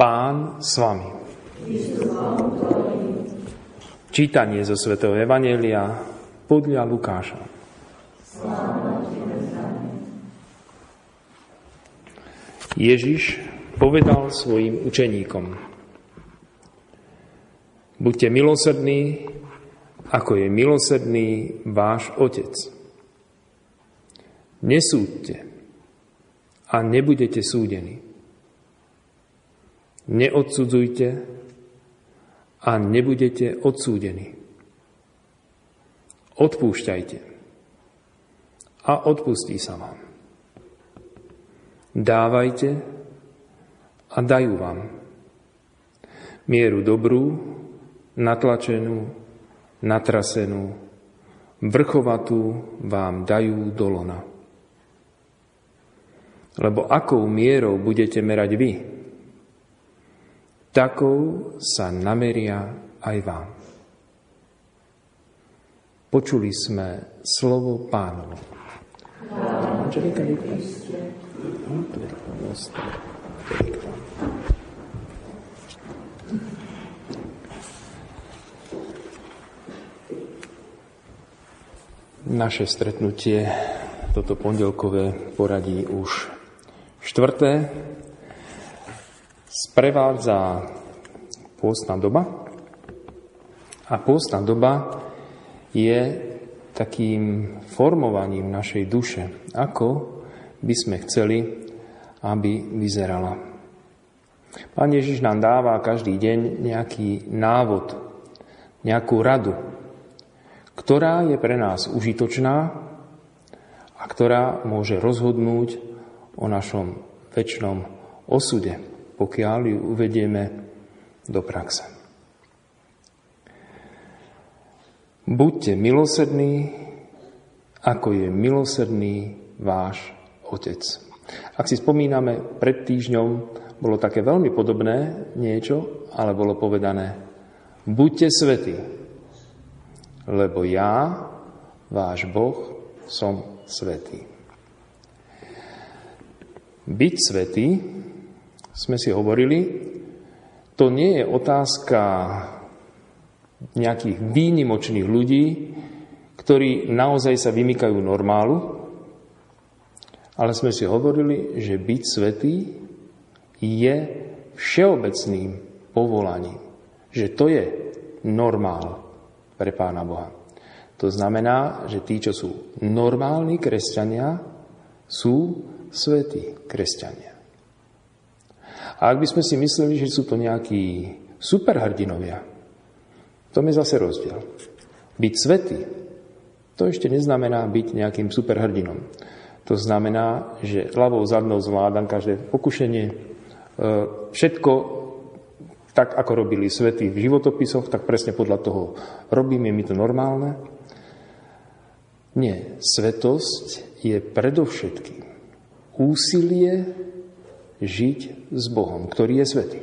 Pán s vami. Čítanie zo svätého Evanjelia podľa Lukáša. Ježiš povedal svojim učeníkom: Buďte milosrdní, ako je milosrdný váš Otec. Nesúďte a nebudete súdení. Neodsudzujte a nebudete odsúdení. Odpúšťajte a odpustí sa vám. Dávajte a dajú vám. Mieru dobrú, natlačenú, natrasenú, vrchovatú vám dajú do lona. Lebo akou mierou budete merať vy, takou sa nameria aj vám. Počuli sme slovo Pánovo. Naše stretnutie toto pondelkové poradí už štvrté. Sprevádza pôstna doba. A pôstna doba je takým formovaním našej duše, ako by sme chceli, aby vyzerala. Pán Ježiš nám dáva každý deň nejaký návod, nejakú radu, ktorá je pre nás užitočná a ktorá môže rozhodnúť o našom večnom osude, pokiaľ ju uvedieme do praxe. Buďte milosrdní, ako je milosrdný váš Otec. Ak si spomíname, pred týždňom bolo také veľmi podobné niečo, ale bolo povedané: Buďte svätí, lebo ja, váš Boh, som svätý. Byť svätý, sme si hovorili, to nie je otázka nejakých výnimočných ľudí, ktorí naozaj sa vymykajú normálu, ale sme si hovorili, že byť svätý je všeobecným povolaním. Že to je normál pre Pána Boha. To znamená, že tí, čo sú normálni kresťania, sú svätí kresťania. A ak by sme si mysleli, že sú to nejakí superhrdinovia, v tom je zase rozdiel. Byť svätý, to ešte neznamená byť nejakým superhrdinom. To znamená, že ľavou zadnou zvládam každé pokušenie. Všetko, tak ako robili svätí v životopisoch, tak presne podľa toho robím, je mi to normálne. Nie, svätosť je predovšetkým úsilie žiť s Bohom, ktorý je svätý.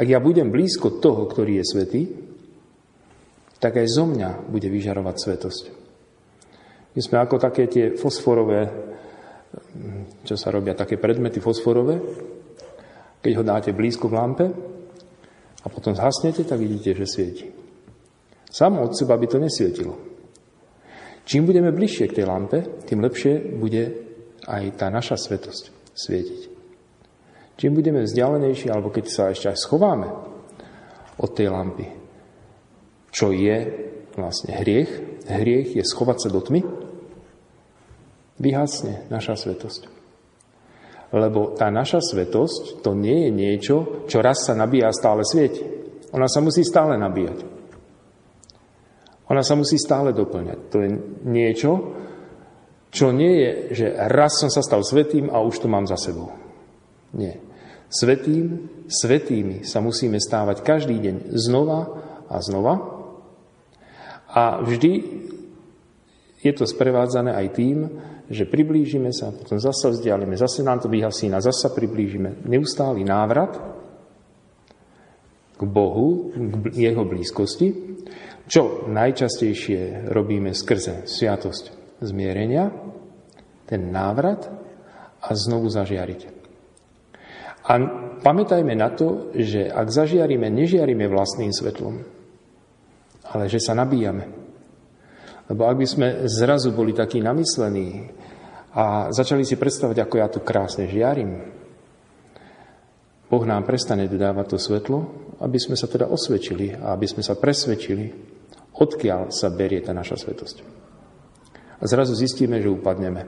Ak ja budem blízko toho, ktorý je svätý, tak aj zo mňa bude vyžarovať svätosť. My sme ako také tie fosforové, čo sa robia, také predmety fosforové, keď ho dáte blízko v lampe a potom zhasnete, tak vidíte, že svieti. Samo od seba by to nesvietilo. Čím budeme bližšie k tej lampe, tým lepšie bude aj tá naša svätosť svietiť. Čím budeme vzdialenejší, alebo keď sa ešte aj schováme od tej lampy, čo je vlastne hriech, hriech je schovať sa do tmy, vyhasne naša svätosť. Lebo tá naša svätosť, to nie je niečo, čo raz sa nabíja a stále svieti. Ona sa musí stále nabíjať. Ona sa musí stále doplňať. To je niečo, čo nie je, že raz som sa stal svätým a už to mám za sebou. Nie. Svätými sa musíme stávať každý deň znova a znova. A vždy je to sprevádzané aj tým, že priblížime sa, potom zasa vzdialíme, zase nám to vyhasína, zasa priblížime. Neustály návrat k Bohu, k jeho blízkosti, čo najčastejšie robíme skrze sviatosť zmierenia, ten návrat a znovu zažiariť. A pamätajme na to, že ak zažiaríme, nežiaríme vlastným svetlom, ale že sa nabíjame. Lebo ak by sme zrazu boli takí namyslení a začali si predstavať, ako ja tu krásne žiarím, Boh nám prestane dodávať to svetlo, aby sme sa teda osvedčili a aby sme sa presvedčili, odkiaľ sa berie tá naša svetosť. A zrazu zistíme, že upadneme.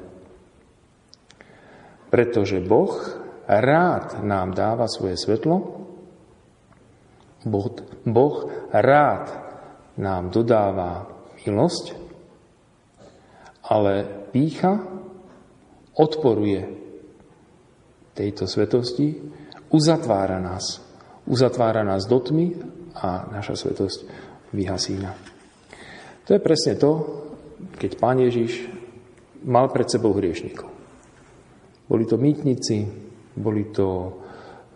Pretože Boh rád nám dáva svoje svetlo, Boh rád nám dodáva milosť, ale pýcha odporuje tejto svetosti, uzatvára nás do tmy a naša svetosť vyhasína. To je presne to, keď Pán Ježiš mal pred sebou hriešnikov. Boli to mýtnici, boli to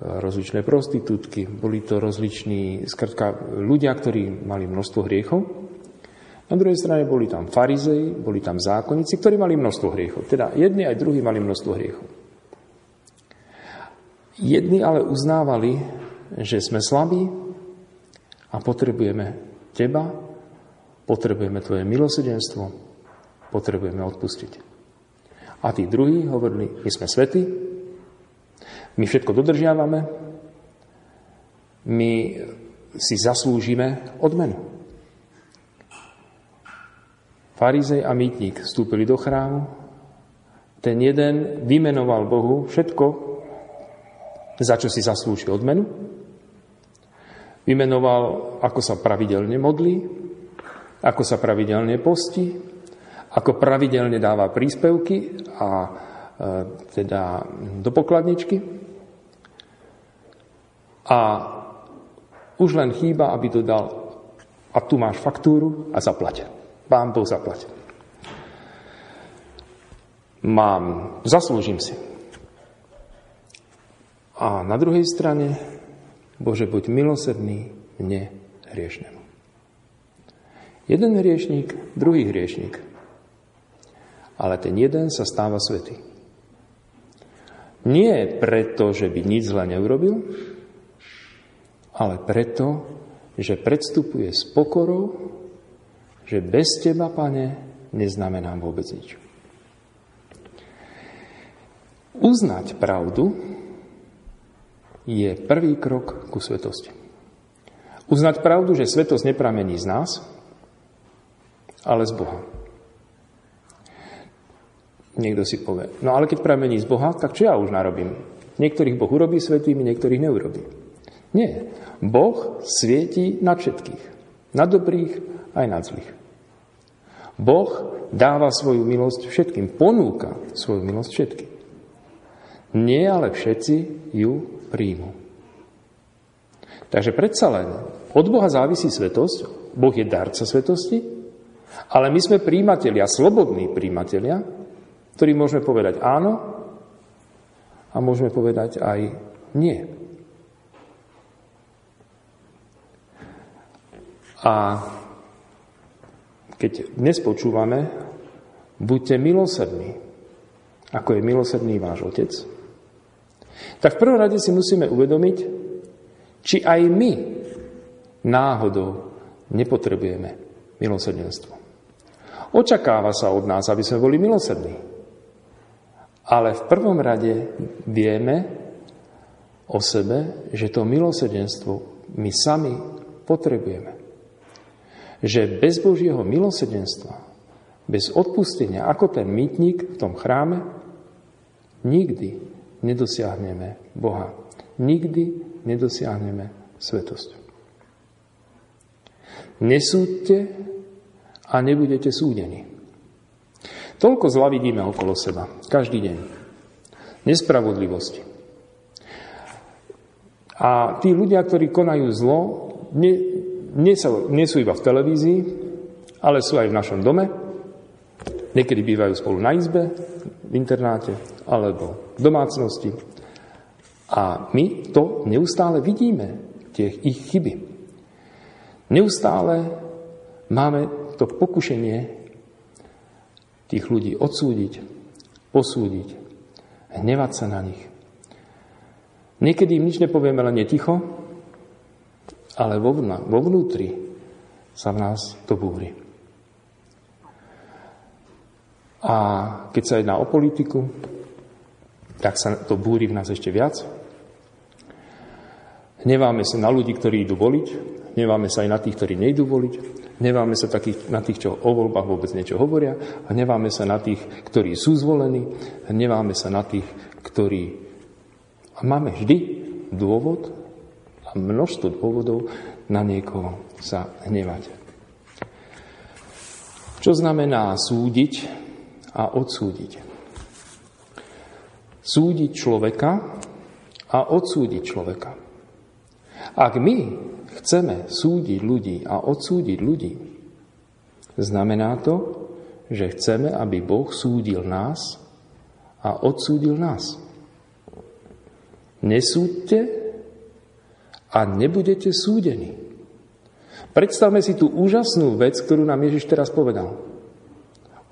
rozličné prostitútky, boli to rozliční skrátka ľudia, ktorí mali množstvo hriechov. Na druhej strane boli tam farizei, boli tam zákonníci, ktorí mali množstvo hriechov. Teda jedni aj druhí mali množstvo hriechov. Jedni ale uznávali, že sme slabí a potrebujeme teba, potrebujeme tvoje milosrdenstvo, potrebujeme odpustiť. A tí druhí hovorili, my sme svätí, my všetko dodržiavame, my si zaslúžime odmenu. Farizej a mýtnik vstúpili do chrámu. Ten jeden vymenoval Bohu všetko, za čo si zaslúži odmenu. Vymenoval, ako sa pravidelne modlí, ako sa pravidelne postí, ako pravidelne dáva príspevky a teda do pokladničky. A už len chýba, aby dodal, a tu máš faktúru a zaplať. Pán Boh zaplať. Zaslúžim si. A na druhej strane, Bože, buď milosrdný mne, hriešnemu. Jeden hriešník, druhý hriešník. Ale ten jeden sa stáva svätý. Nie preto, že by nič zle neurobil, ale preto, že predstupuje s pokorou, že bez teba, Pane, neznamená vôbec nič. Uznať pravdu je prvý krok ku svetosti. Uznať pravdu, že svetosť nepramení z nás, ale z Boha. Niekto si povie, no ale keď pramení z Boha, tak čo ja už narobím? Niektorých Boh urobí svätými, niektorých neurobí. Nie. Boh svieti nad všetkých. Na dobrých, aj nad zlých. Boh dáva svoju milosť všetkým, ponúka svoju milosť všetkým. Nie, ale všetci ju príjmu. Takže predsa len od Boha závisí svetosť, Boh je darca svetosti, ale my sme príjimatelia, slobodní príjimatelia, ktorí môžeme povedať áno a môžeme povedať aj nie. A keď dnes počúvame, buďte milosrdní, ako je milosrdný váš Otec, tak v prvom rade si musíme uvedomiť, či aj my náhodou nepotrebujeme milosrdenstvo. Očakáva sa od nás, aby sme boli milosrdní. Ale v prvom rade vieme o sebe, že to milosrdenstvo my sami potrebujeme. Že bez Božieho milosrdenstva, bez odpustenia, ako ten mýtnik v tom chráme, nikdy nedosiahneme Boha. Nikdy nedosiahneme svetosť. Nesúďte a nebudete súdení. Toľko zla vidíme okolo seba. Každý deň. Nespravodlivosti. A tí ľudia, ktorí konajú zlo, nie sú iba v televízii, ale sú aj v našom dome. Niekedy bývajú spolu na izbe, v internáte, alebo v domácnosti. A my to neustále vidíme, tie ich chyby. Neustále máme to pokušenie tých ľudí odsúdiť, posúdiť, hnevať sa na nich. Niekedy im nič nepovieme, len je ticho, ale vo vnútri sa v nás to búri. A keď sa jedná o politiku, tak sa to búri v nás ešte viac. Hneváme sa na ľudí, ktorí idú voliť, hneváme sa aj na tých, ktorí nejdú voliť, hneváme sa na tých, čo o voľbách vôbec niečo hovoria, hneváme sa na tých, ktorí sú zvolení, hneváme sa na tých, ktorí... A máme vždy dôvod a množstvo dôvodov na niekoho sa hnevať. Čo znamená súdiť a odsúdiť? Súdiť človeka a odsúdiť človeka. Ak my chceme súdiť ľudí a odsúdiť ľudí, znamená to, že chceme, aby Boh súdil nás a odsúdil nás. Nesúďte a nebudete súdení. Predstavme si tú úžasnú vec, ktorú nám Ježiš teraz povedal.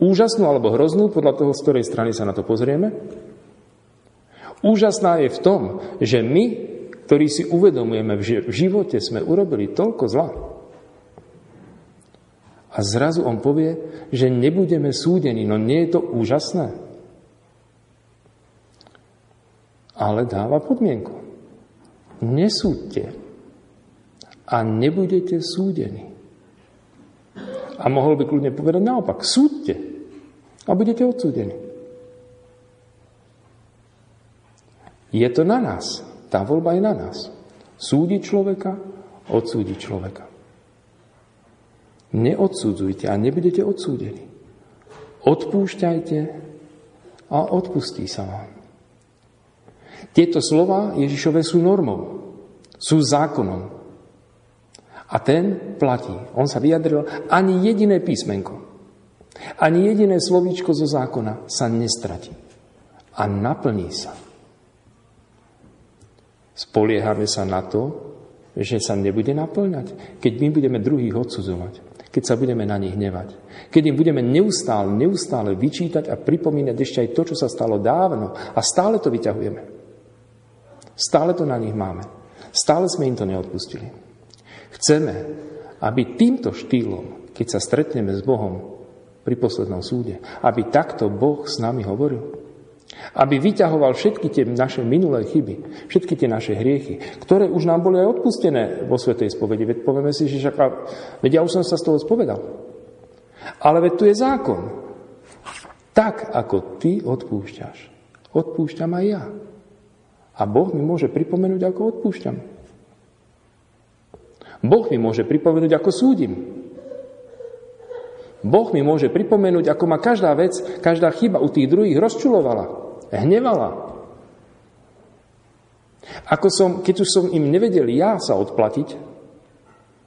Úžasnú alebo hroznú, podľa toho, z ktorej strany sa na to pozrieme. Úžasná je v tom, že my, ktorí si uvedomujeme, že v živote sme urobili toľko zla. A zrazu on povie, že nebudeme súdení. No nie je to úžasné? Ale dáva podmienku. Nesúďte a nebudete súdení. A mohol by kľudne povedať naopak. Súďte a budete odsúdení. Je to na nás. Tá voľba je na nás. Súdiť človeka, odsúdiť človeka. Neodsudzujte a nebudete odsúdení. Odpúšťajte a odpustí sa vám. Tieto slova Ježišove sú normou, sú zákonom. A ten platí. On sa vyjadril, ani jediné písmenko, ani jediné slovíčko zo zákona sa nestratí. A naplní sa. Spoliehame sa na to, že sa nebude naplňať, keď my budeme druhých odsudzovať, keď sa budeme na nich hnevať, keď im budeme neustále vyčítať a pripomínať ešte aj to, čo sa stalo dávno a stále to vyťahujeme. Stále to na nich máme. Stále sme im to neodpustili. Chceme, aby týmto štýlom, keď sa stretneme s Bohom pri poslednom súde, aby takto Boh s nami hovoril. Aby vyťahoval všetky tie naše minulé chyby, všetky tie naše hriechy, ktoré už nám boli aj odpustené vo svätej spovedi. Veď povieme si, že ja už som sa z toho spovedal. Ale veď tu je zákon. Tak, ako ty odpúšťaš, odpúšťam aj ja. A Boh mi môže pripomenúť, ako odpúšťam. Boh mi môže pripomenúť, ako súdim. Boh mi môže pripomenúť, ako ma každá vec, každá chyba u tých druhých rozčulovala, hnevala. Keď už som im nevedel ja sa odplatiť,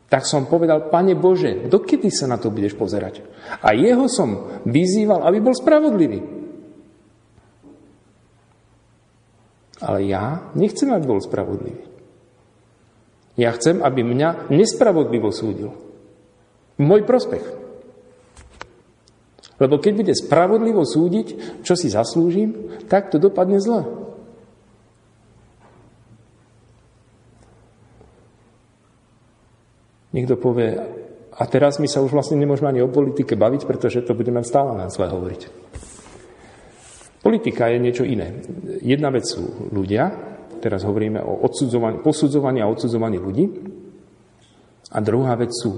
tak som povedal, Pane Bože, dokedy sa na to budeš pozerať? A jeho som vyzýval, aby bol spravodlivý. Ale ja nechcem, aby bol spravodlivý. Ja chcem, aby mňa nespravodlivo súdil. V môj prospech. Lebo keď bude spravodlivo súdiť, čo si zaslúžim, tak to dopadne zle. Niekto povie, a teraz my sa už vlastne nemôžeme ani o politike baviť, pretože to budeme stále na zle hovoriť. Politika je niečo iné. Jedna vec sú ľudia, teraz hovoríme o posudzovaní a odsudzovaní ľudí, a druhá vec sú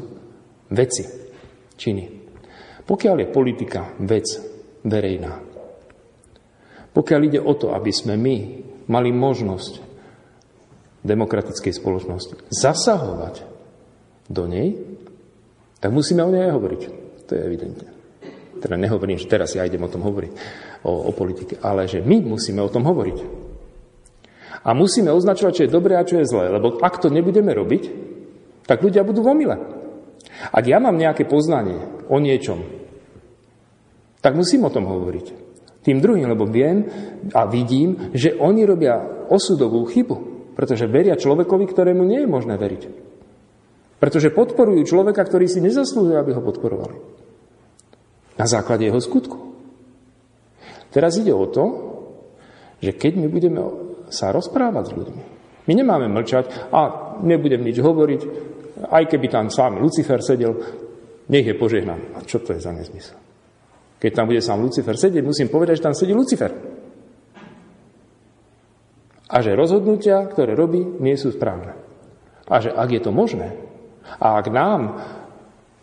veci, činy. Pokiaľ je politika vec verejná, pokiaľ ide o to, aby sme my mali možnosť demokratickej spoločnosti zasahovať do nej, tak musíme o nej hovoriť. To je evidentné. Teda nehovorím, že teraz ja idem o tom hovoriť, o politike, ale že my musíme o tom hovoriť. A musíme označovať, čo je dobré a čo je zlé, lebo ak to nebudeme robiť, tak ľudia budú v omyle. Ak ja mám nejaké poznanie o niečom, tak musím o tom hovoriť. Tým druhým, lebo viem a vidím, že oni robia osudovú chybu, pretože veria človekovi, ktorému nie je možné veriť. Pretože podporujú človeka, ktorý si nezaslúžil, aby ho podporovali. Na základe jeho skutku. Teraz ide o to, že keď my budeme sa rozprávať s ľuďmi, My nemáme mlčať a nebudem nič hovoriť, aj keby tam sám Lucifer sedel, nech je požehnaný. A čo to je za nezmysel? Keď tam bude sám Lucifer sedieť, musím povedať, že tam sedí Lucifer. A že rozhodnutia, ktoré robí, nie sú správne. A že ak je to možné, a ak nám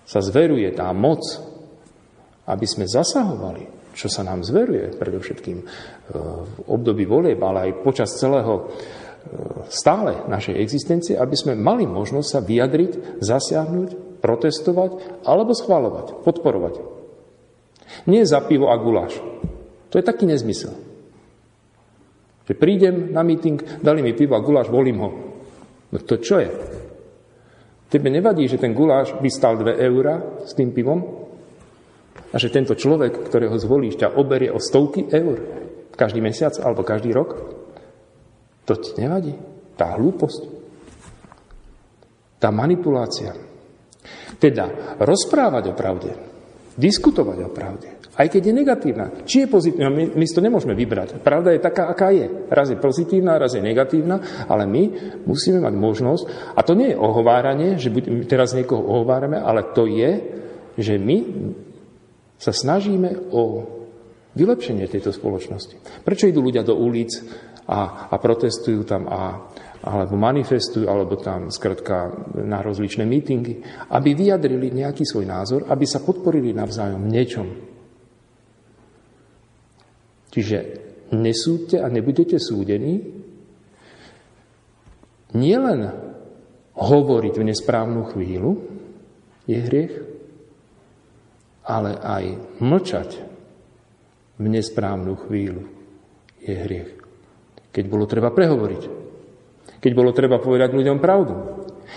sa zveruje tá moc, aby sme zasahovali, čo sa nám zveruje, predovšetkým v období volieb, ale aj počas celého stále našej existencie, aby sme mali možnosť sa vyjadriť, zasiahnuť, protestovať alebo schvaľovať, podporovať. Nie za pivo a guláš. To je taký nezmysel. Že prídem na meeting, dali mi pivo a guláš, volím ho. No to čo je? Tebe nevadí, že ten guláš by stal 2 € s tým pivom? A že tento človek, ktorého zvolíš, ťa oberie o stovky eur každý mesiac alebo každý rok? To ti nevadí? Tá hlúposť? Tá manipulácia? Teda rozprávať o pravde, diskutovať o pravde, aj keď je negatívna. Či je pozitívna? My si to nemôžeme vybrať. Pravda je taká, aká je. Raz je pozitívna, raz je negatívna, ale my musíme mať možnosť, a to nie je ohováranie, že teraz niekoho ohovárame, ale to je, že my sa snažíme o vylepšenie tejto spoločnosti. Prečo idú ľudia do ulic a protestujú tam alebo manifestujú, alebo tam skrátka na rozličné mítingy, aby vyjadrili nejaký svoj názor, aby sa podporili navzájom niečom. Čiže nesúďte a nebudete súdení. Nielen hovoriť v nesprávnu chvíľu je hriech, ale aj mlčať v nesprávnu chvíľu je hriech. Keď bolo treba prehovoriť. Keď bolo treba povedať ľuďom pravdu.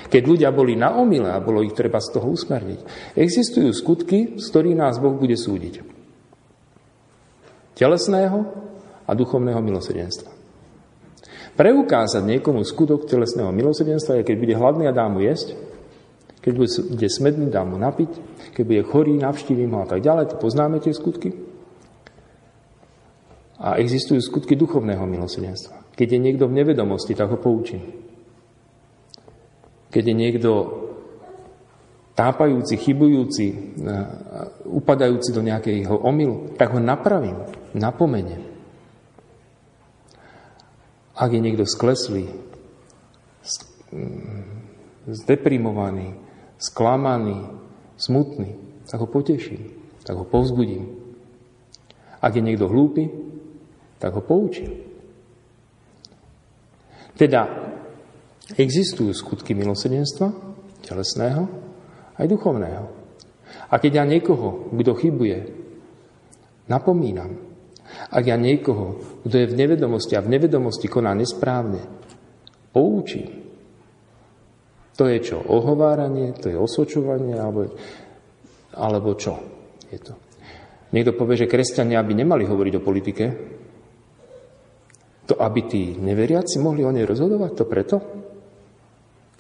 Keď ľudia boli na omyle a bolo ich treba z toho usmerniť. Existujú skutky, z ktorých nás Boh bude súdiť. Telesného a duchovného milosrdenstva. Preukázať niekomu skutok telesného milosrdenstva je, keď bude hladný a dá mu jesť, keď bude smedný, dá mu napiť, keď bude chorý, navštívim ho a tak ďalej. To poznáme tie skutky. A existujú skutky duchovného milosrdenstva. Keď je niekto v nevedomosti, tak ho poučím. Keď je niekto tápajúci, chybujúci, upadajúci do nejakého omylu, tak ho napravím, napomeniem. Ak je niekto skleslý, zdeprimovaný, sklamaný, smutný, tak ho poteším, tak ho povzbudím. Ak je niekto hlúpy, tak ho poučil. Teda existujú skutky milosrdenstva, telesného aj duchovného. A keď ja niekoho, kto chybuje, napomínam, ak ja niekoho, kto je v nevedomosti a v nevedomosti koná nesprávne, poučím. To je čo? Ohováranie, to je osočovanie, alebo čo je to? Niekto povie, že kresťania by nemali hovoriť o politike, to, aby tí neveriaci mohli o nej rozhodovať, to preto?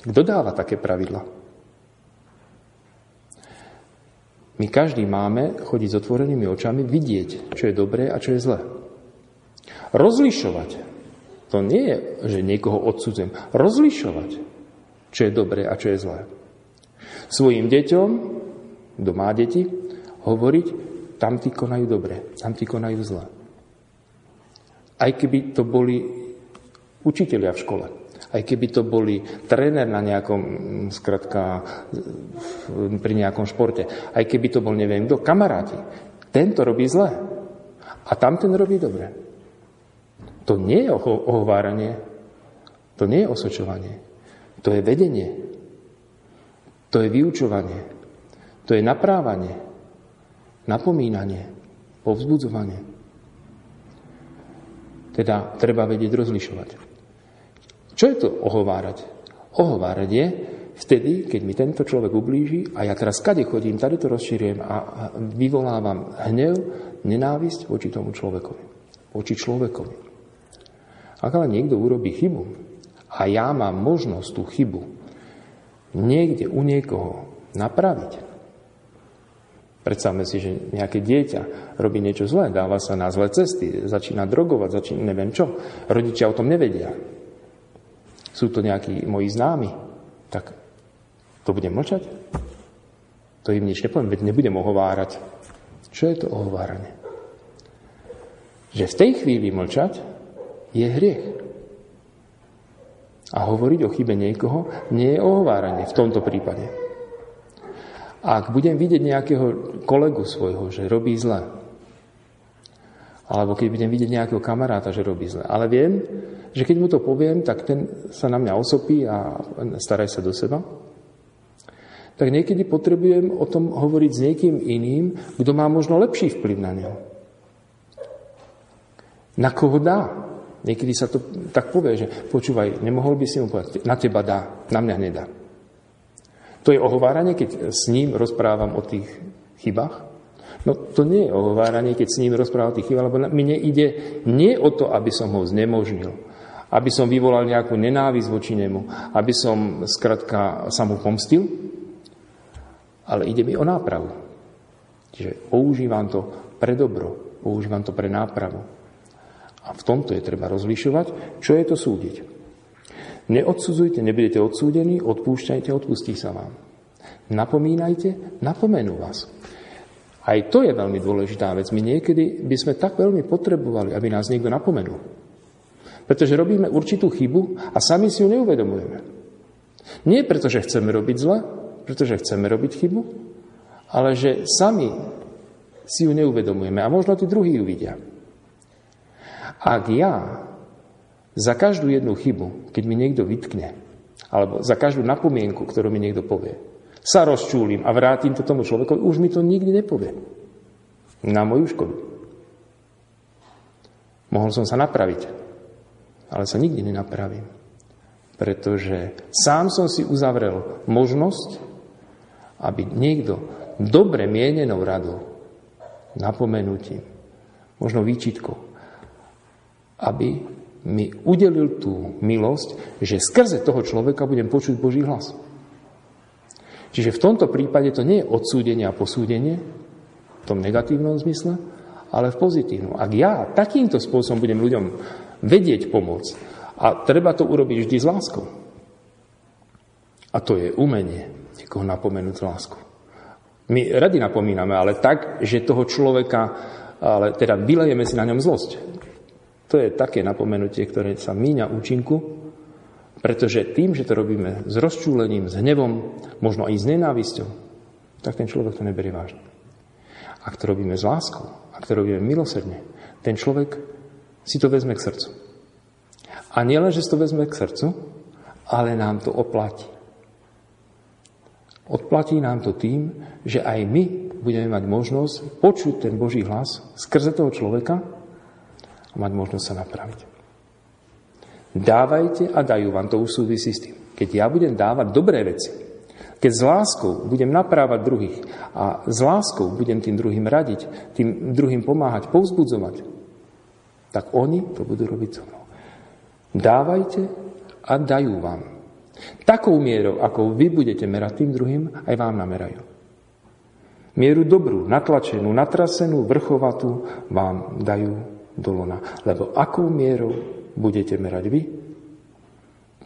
Kto dáva také pravidla? My každý máme chodiť s otvorenými očami, vidieť, čo je dobré a čo je zlé. Rozlišovať. To nie je, že niekoho odsudzujem. Rozlišovať, čo je dobré a čo je zlé. Svojim deťom, kto má deti, hovoriť, tam tí konajú dobre, tam tí konajú zlé. Aj keby to boli učitelia v škole, aj keby to boli tréner na nejakom, skrátka, pri nejakom športe, aj keby to bol neviem kto, kamaráti, tento robí zle a tamten robí dobre. To nie je ohováranie, to nie je osočovanie, to je vedenie, to je vyučovanie, to je naprávanie, napomínanie, povzbudzovanie. Teda treba vedieť rozlišovať. Čo je to ohovárať? Ohovárať je vtedy, keď mi tento človek ublíži a ja teraz kade chodím, tady to rozšírim a vyvolávam hnev, nenávisť voči tomu človekovi. Voči človekovi. Ak ale niekto urobí chybu a ja mám možnosť tú chybu niekde u niekoho napraviť, predstavme si, že nejaké dieťa robí niečo zlé, dáva sa na zlé cesty, začína drogovať, neviem čo. Rodičia o tom nevedia. sú to nejakí moji známi, tak to budem mlčať? To im nič nepoviem, veď nebudem ohovárať. Čo je to ohováranie? Že v tej chvíli mlčať je hriech. A hovoriť o chybe niekoho nie je ohováranie v tomto prípade. Ak budem vidieť nejakého kolegu svojho, že robí zle, alebo keď budem vidieť nejakého kamaráta, že robí zle, ale viem, že keď mu to poviem, tak ten sa na mňa osopí a staraj sa do seba, tak niekedy potrebujem o tom hovoriť s niekým iným, kto má možno lepší vplyv na neho. Na koho dá? Niekedy sa to tak povie, že počúvaj, nemohol by si mu povedať, na teba dá, na mňa nedá. To je ohováranie, keď s ním rozprávam o tých chybách? No to nie je ohováranie, keď s ním rozprávam o tých chybách, lebo mne ide nie o to, aby som ho znemožnil, aby som vyvolal nejakú nenávisť voči nemu, aby som skrátka sa mu pomstil, ale ide mi o nápravu. Čiže používam to pre dobro, používam to pre nápravu. A v tomto je treba rozlišovať, čo je to súdiť. Neodsudzujte, nebudete odsúdení, odpúšťajte, odpustí sa vám. Napomínajte, napomenú vás. Aj to je veľmi dôležitá vec. My niekedy by sme tak veľmi potrebovali, aby nás niekto napomenul. Pretože robíme určitú chybu a sami si ju neuvedomujeme. Nie preto, že chceme robiť zle, pretože chceme robiť chybu, ale že sami si ju neuvedomujeme a možno tí druhí ju vidia. Ak ja za každú jednu chybu, keď mi niekto vytkne, alebo za každú napomienku, ktorú mi niekto povie, sa rozčúlim a vrátim to tomu človekovi, už mi to nikdy nepovie. Na moju škodu. Mohol som sa napraviť, ale sa nikdy nenapravím. Pretože sám som si uzavrel možnosť, aby niekto dobre mienenou radou, napomenutím, možno výčitkou, aby mi udelil tú milosť, že skrze toho človeka budem počuť Boží hlas. Čiže v tomto prípade to nie je odsúdenie a posúdenie v tom negatívnom zmysle, ale v pozitívnom. Ak ja takýmto spôsobom budem ľuďom vedieť pomôcť, a treba to urobiť vždy s láskou. A to je umenie niekoho napomenúť lásku. My radi napomíname, ale tak, že toho človeka, ale teda vylejeme si na ňom zlosť. To je také napomenutie, ktoré sa míňa účinku, pretože tým, že to robíme s rozčúlením, s hnevom, možno aj s nenávisťou, tak ten človek to neberie vážne. Ak to robíme s láskou, ak to robíme milosrdne, ten človek si to vezme k srdcu. A nielen, že si to vezme k srdcu, ale nám to oplatí. Odplatí nám to tým, že aj my budeme mať možnosť počuť ten Boží hlas skrze toho človeka a mať možnosť sa napraviť. Dávajte a dajú vám, to už súvisí s tým. Keď ja budem dávať dobré veci, keď s láskou budem naprávať druhých a s láskou budem tým druhým radiť, tým druhým pomáhať, povzbudzovať, tak oni to budú robiť so mnou. Dávajte a dajú vám. Takou mierou, ako vy budete merať tým druhým, aj vám namerajú. Mieru dobrú, natlačenú, natrasenú, vrchovatú vám dajú do lona. Lebo akou mierou budete merať vy,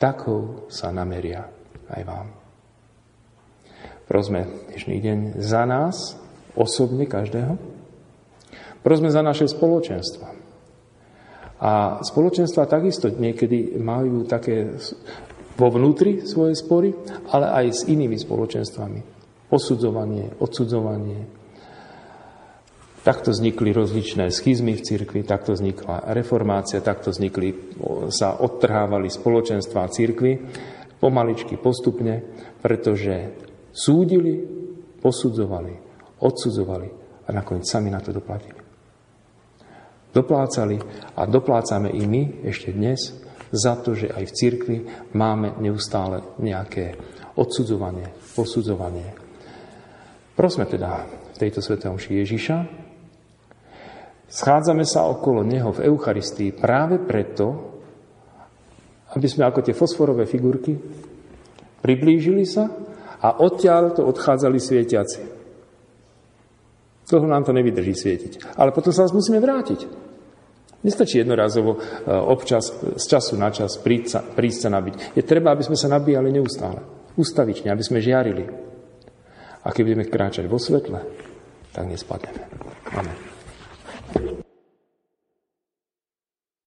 takou sa nameria aj vám. Prosme dnešný deň za nás, osobne každého. Prosme za naše spoločenstva. A spoločenstva takisto niekedy majú také vo vnútri svoje spory, ale aj s inými spoločenstvami. Osudzovanie, odsudzovanie. Takto vznikli rozličné schizmy v cirkvi, takto vznikla reformácia, takto sa odtrhávali spoločenstvá cirkvi pomaličky, postupne, pretože súdili, posudzovali, odsudzovali a nakoniec sami na to doplatili. Doplácali a doplácame i my ešte dnes za to, že aj v cirkvi máme neustále nejaké odsudzovanie, posudzovanie. Prosme teda v tejto svätej omši Ježiša, schádzame sa okolo neho v Eucharistii práve preto, aby sme ako tie fosforové figurky priblížili sa a odtiaľ to odchádzali svietiaci. Dlho nám to nevydrží svietiť. Ale potom sa musíme vrátiť. Nestačí jednorazovo občas, z času na čas prísť sa nabiť. Je treba, aby sme sa nabíjali neustále. Ustavične, aby sme žiarili. A keď budeme kráčať vo svetle, tak nespadneme. Amen.